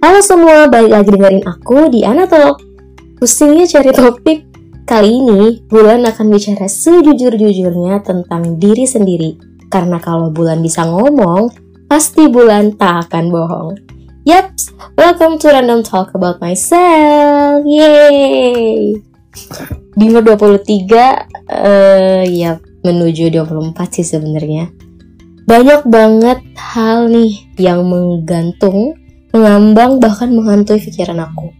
Halo semua, balik lagi dengerin aku di Anatalk. Pusingnya cari topik. Kali ini, Bulan akan bicara sejujur-jujurnya tentang diri sendiri. Karena kalau Bulan bisa ngomong, pasti Bulan tak akan bohong. Yaps, welcome to Random Talk About Myself. Yeay! Di umur 23, ya menuju 24 sih sebenarnya. Banyak banget hal nih yang menggantung, mengambang, bahkan menghantui pikiran aku.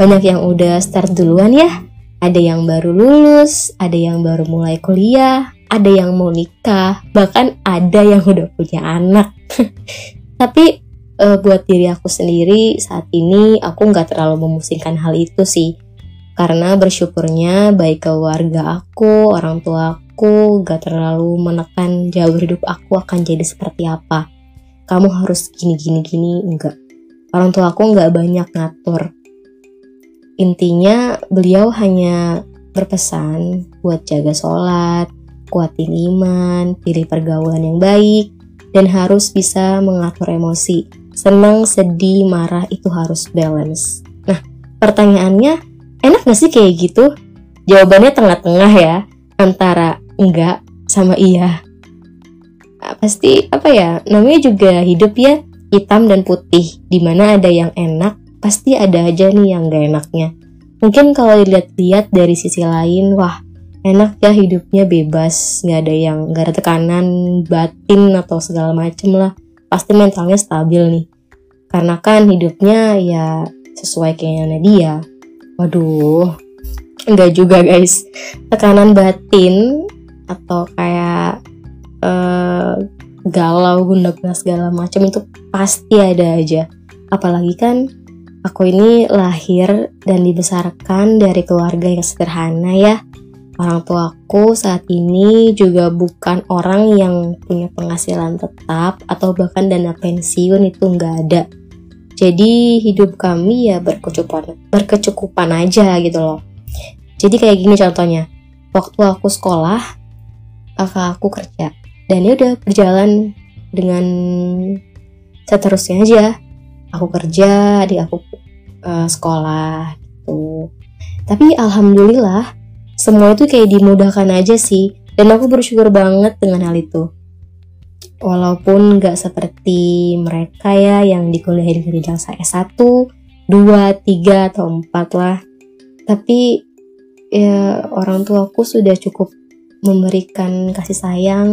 Banyak yang udah start duluan ya. Ada yang baru lulus, ada yang baru mulai kuliah, ada yang mau nikah, bahkan ada yang udah punya anak. Tapi buat diri aku sendiri saat ini aku gak terlalu memusingkan hal itu sih. Karena bersyukurnya baik keluarga aku, orang tua aku gak terlalu menekan jauh hidup aku akan jadi seperti apa. Kamu harus gini, enggak. Orang tua aku gak banyak ngatur. Intinya beliau hanya berpesan buat jaga sholat, kuatin iman, pilih pergaulan yang baik, dan harus bisa mengatur emosi. Senang, sedih, marah itu harus balance. Nah, pertanyaannya, enak gak sih kayak gitu? Jawabannya tengah-tengah ya, antara enggak sama iya. Pasti namanya juga hidup ya, hitam dan putih, dimana ada yang enak, pasti ada aja nih yang gak enaknya. Mungkin kalau dilihat-lihat dari sisi lain, wah enak ya hidupnya bebas, gak ada tekanan batin atau segala macem lah, pasti mentalnya stabil nih, karena kan hidupnya ya sesuai keinginannya dia. Waduh, enggak juga guys, tekanan batin atau kayak galau, gundah-gundah segala macam itu pasti ada aja. Apalagi kan aku ini lahir dan dibesarkan dari keluarga yang sederhana ya. Orang tuaku saat ini juga bukan orang yang punya penghasilan tetap atau bahkan dana pensiun, itu nggak ada. Jadi hidup kami ya berkecukupan aja gitu loh. Jadi kayak gini contohnya, waktu aku sekolah kakak aku kerja. Dan ya udah berjalan dengan seterusnya aja. Aku kerja, adik aku sekolah gitu. Tapi alhamdulillah semua itu kayak dimudahkan aja sih. Dan aku bersyukur banget dengan hal itu. Walaupun gak seperti mereka ya yang dikuliahin ke jenjang S1, 2, 3, atau 4 lah. Tapi ya orang tuaku sudah cukup memberikan kasih sayang,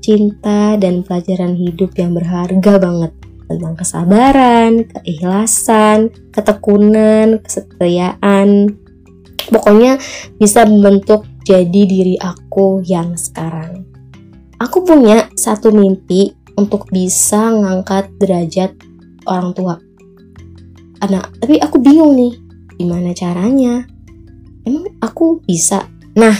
cinta, dan pelajaran hidup yang berharga banget tentang kesabaran, keikhlasan, ketekunan, kesetiaan. Pokoknya bisa membentuk jadi diri aku yang sekarang. Aku punya satu mimpi untuk bisa ngangkat derajat orang tua. Tapi aku bingung nih, gimana caranya? Emang aku bisa? Nah,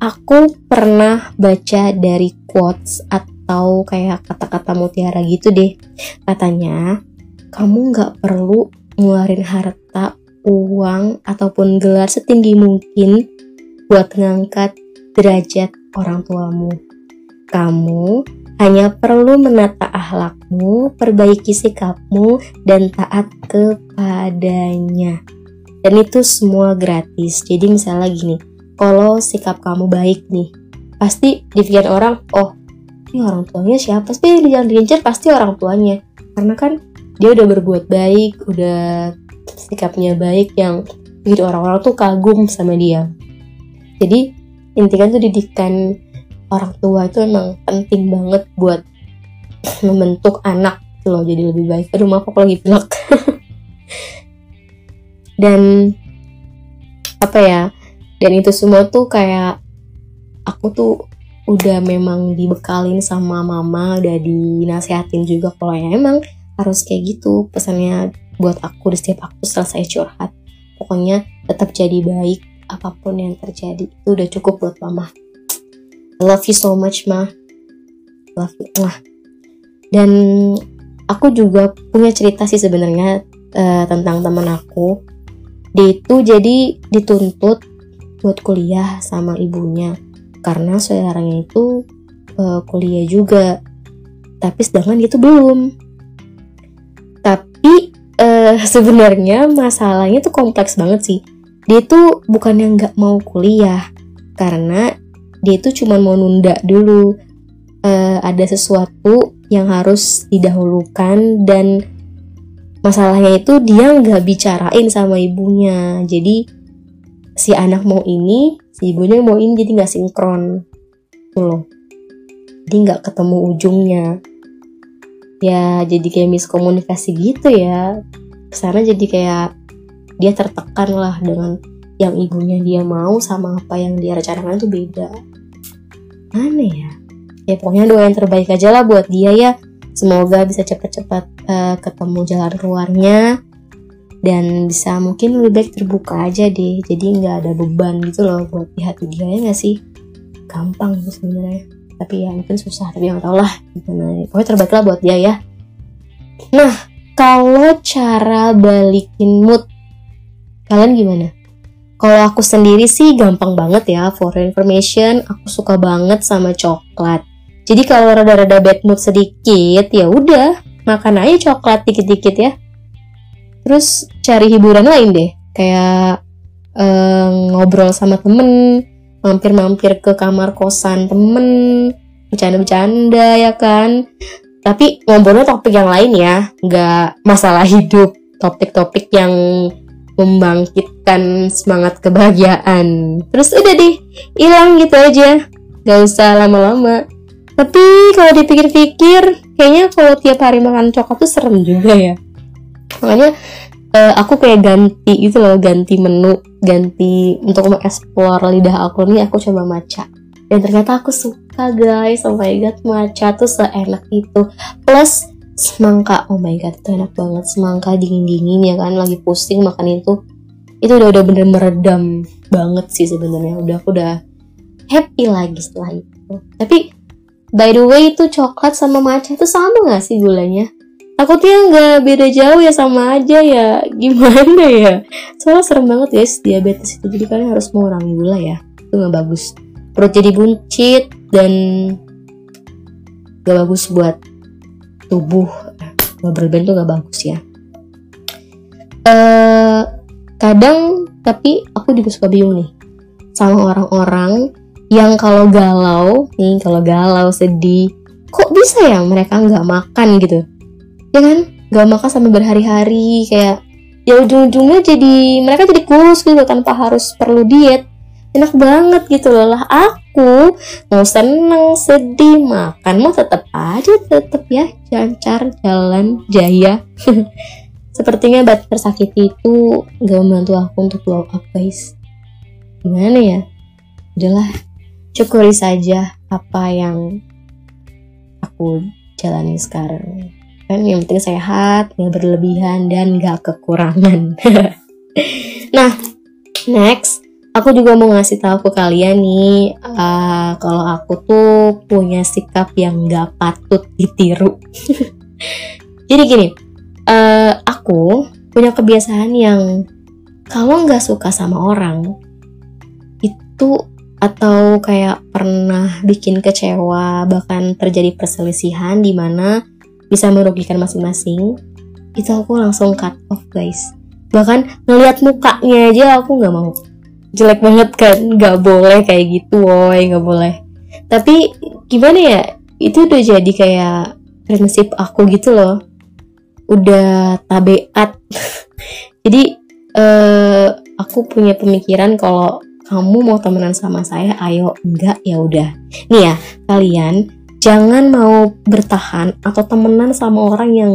aku pernah baca dari quotes atau kayak kata-kata mutiara gitu deh. Katanya, kamu gak perlu ngeluarin harta, uang, ataupun gelar setinggi mungkin buat ngangkat derajat orang tuamu. Kamu hanya perlu menata akhlakmu, perbaiki sikapmu, dan taat kepadanya. Dan itu semua gratis. Jadi misalnya gini, kalau sikap kamu baik nih, pasti di pikiran orang, oh ini orang tuanya siapa? Pasti yang diincar pasti orang tuanya. Karena kan dia udah berbuat baik, udah sikapnya baik yang bikin orang-orang tuh kagum sama dia. Jadi intinya tuh didikan orang tua itu emang penting banget buat membentuk anak loh jadi lebih baik. Aduh maaf aku lagi pilek. Dan dan itu semua tuh kayak aku tuh udah memang dibekalin sama mama, udah dinasehatin juga kalau ya emang harus kayak gitu. Pesannya buat aku di setiap aku selesai curhat, pokoknya tetap jadi baik apapun yang terjadi. Itu udah cukup buat mama. I love you so much ma, love you lah. Dan aku juga punya cerita sih sebenarnya tentang teman aku. Dia itu jadi dituntut buat kuliah sama ibunya karena saudaranya itu kuliah juga, tapi sedangkan dia itu belum. Tapi sebenarnya masalahnya tuh kompleks banget sih. Dia tuh bukan yang nggak mau kuliah, karena dia tuh cuma mau nunda dulu. Ada sesuatu yang harus didahulukan, dan masalahnya itu dia nggak bicarain sama ibunya. Jadi si anak mau ini, si ibunya mau ini, jadi nggak sinkron tuh loh. Jadi nggak ketemu ujungnya. Ya jadi kayak miskomunikasi gitu ya. Kesana jadi kayak dia tertekan lah dengan yang ibunya dia mau sama apa yang dia rencanakan itu beda. Aneh ya. Ya pokoknya doa yang terbaik aja lah buat dia ya. Semoga bisa cepat-cepat ketemu jalan keluarnya, dan bisa mungkin lebih baik terbuka aja deh. Jadi nggak ada beban gitu loh buat di hati dia, ya nggak sih? Gampang tuh sebenarnya. Tapi ya mungkin susah, tapi nggak tau lah gimana. Pokoknya terbaik lah buat dia ya. Nah, kalau cara balikin mood, kalian gimana? Kalau aku sendiri sih gampang banget ya. For information, aku suka banget sama coklat. Jadi kalau rada-rada bad mood sedikit, ya udah makan aja coklat dikit-dikit ya. Terus cari hiburan lain deh, kayak ngobrol sama temen, mampir-mampir ke kamar kosan temen, bercanda-bercanda ya kan. Tapi ngobrolnya topik yang lain ya, nggak masalah hidup, topik-topik yang membangkitkan semangat kebahagiaan. Terus udah deh, hilang gitu aja, nggak usah lama-lama. Tapi kalau dipikir-pikir, kayaknya kalau tiap hari makan coklat tuh serem juga ya. Makanya aku kayak ganti gitu loh, ganti menu, ganti untuk mengeksplor lidah aku nih. Aku coba matcha, dan ternyata aku suka guys. Oh my god, matcha tuh seenak itu. Plus semangka, oh my god itu enak banget. Semangka dingin-dingin ya kan, lagi pusing makan itu. Itu udah bener meredam banget sih sebenarnya. Udah aku udah happy lagi setelah itu. Tapi by the way itu coklat sama matcha itu sama gak sih gulanya? Takutnya nggak beda jauh ya, sama aja ya, gimana ya? Soalnya serem banget guys diabetes itu, jadi kalian harus mengurangi gula ya, itu nggak bagus. Perut jadi buncit dan nggak bagus buat tubuh, nggak berlebihan tuh nggak bagus ya. Kadang tapi aku juga suka bingung nih sama orang-orang yang kalau galau nih, kalau galau sedih, kok bisa ya mereka nggak makan gitu? Ya kan, gak makan sampai berhari-hari, kayak ya ujung-ujungnya jadi mereka jadi kurus gitu tanpa harus perlu diet. Enak banget gitu loh lah. Aku mau seneng sedih makan mau tetap aja tetap ya lancar jalan jaya. Sepertinya batu tersakiti itu gak membantu aku untuk blow up guys. Gimana ya, udahlah syukuri saja apa yang aku jalani sekarang. Kan yang penting sehat, gak berlebihan, dan gak kekurangan. Nah, next aku juga mau ngasih tahu ke kalian nih, kalau aku tuh punya sikap yang gak patut ditiru. Jadi gini, aku punya kebiasaan yang kalau gak suka sama orang itu, atau kayak pernah bikin kecewa, bahkan terjadi perselisihan dimana bisa merugikan masing-masing, itu aku langsung cut off guys. Bahkan ngelihat mukanya aja aku nggak mau. Jelek banget kan, nggak boleh kayak gitu woy, nggak boleh. Tapi gimana ya, itu udah jadi kayak prinsip aku gitu loh, udah tabiat. Jadi aku punya pemikiran kalau kamu mau temenan sama saya, ayo. Enggak ya udah. Nih ya kalian, jangan mau bertahan atau temenan sama orang yang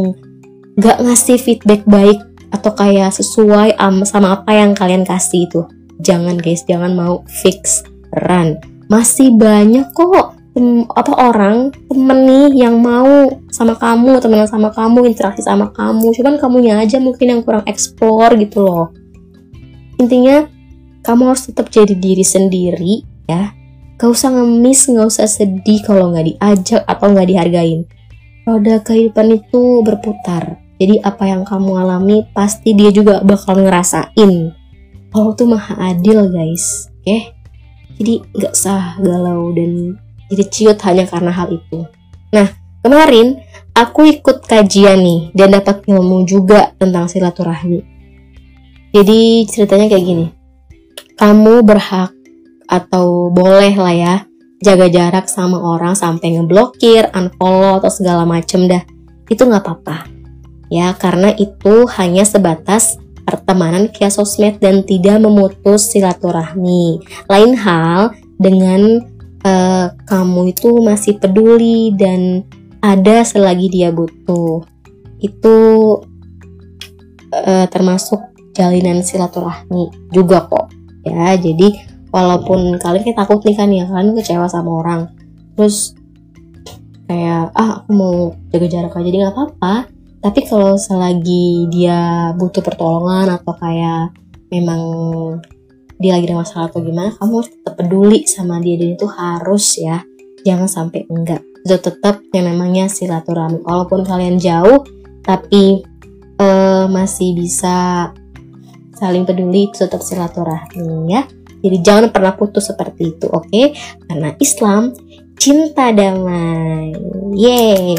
gak ngasih feedback baik atau kayak sesuai sama apa yang kalian kasih itu. Jangan guys, jangan mau fix run. Masih banyak kok orang temen nih yang mau sama kamu, temenan sama kamu, interaksi sama kamu. Cuman kamunya aja mungkin yang kurang explore gitu loh. Intinya kamu harus tetap jadi diri sendiri ya. Gak usah ngemis, gak usah sedih kalau gak diajak atau gak dihargain. Roda kehidupan itu berputar. Jadi apa yang kamu alami pasti dia juga bakal ngerasain. Allah tuh maha adil guys, oke? Okay? Jadi gak usah galau dan jadi ciut hanya karena hal itu. Nah kemarin aku ikut kajian nih dan dapat ilmu juga tentang silaturahmi. Jadi ceritanya kayak gini, kamu berhak atau boleh lah ya jaga jarak sama orang sampai ngeblokir, unfollow atau segala macem dah, itu nggak apa-apa ya, karena itu hanya sebatas pertemanan via sosmed dan tidak memutus silaturahmi. Lain hal dengan kamu itu masih peduli dan ada selagi dia butuh, itu termasuk jalinan silaturahmi juga kok ya. Jadi walaupun kalian kayak takut nih kan ya, kalian kecewa sama orang terus kayak aku mau jaga jarak aja, jadi nggak apa-apa. Tapi kalau selagi dia butuh pertolongan atau kayak memang dia lagi ada masalah atau gimana, kamu harus tetap peduli sama dia, dan itu harus ya, jangan sampai enggak. Itu tetap yang namanya silaturahmi. Walaupun kalian jauh, tapi masih bisa saling peduli, itu tetap silaturahmi ya. Jadi jangan pernah putus seperti itu, oke? Okay? Karena Islam cinta damai, yeay.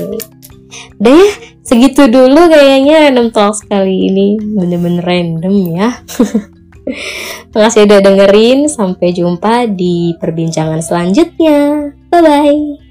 Udah ya, segitu dulu kayaknya random talk kali ini, bener-bener random ya. Makasih udah dengerin, sampai jumpa di perbincangan selanjutnya. Bye-bye.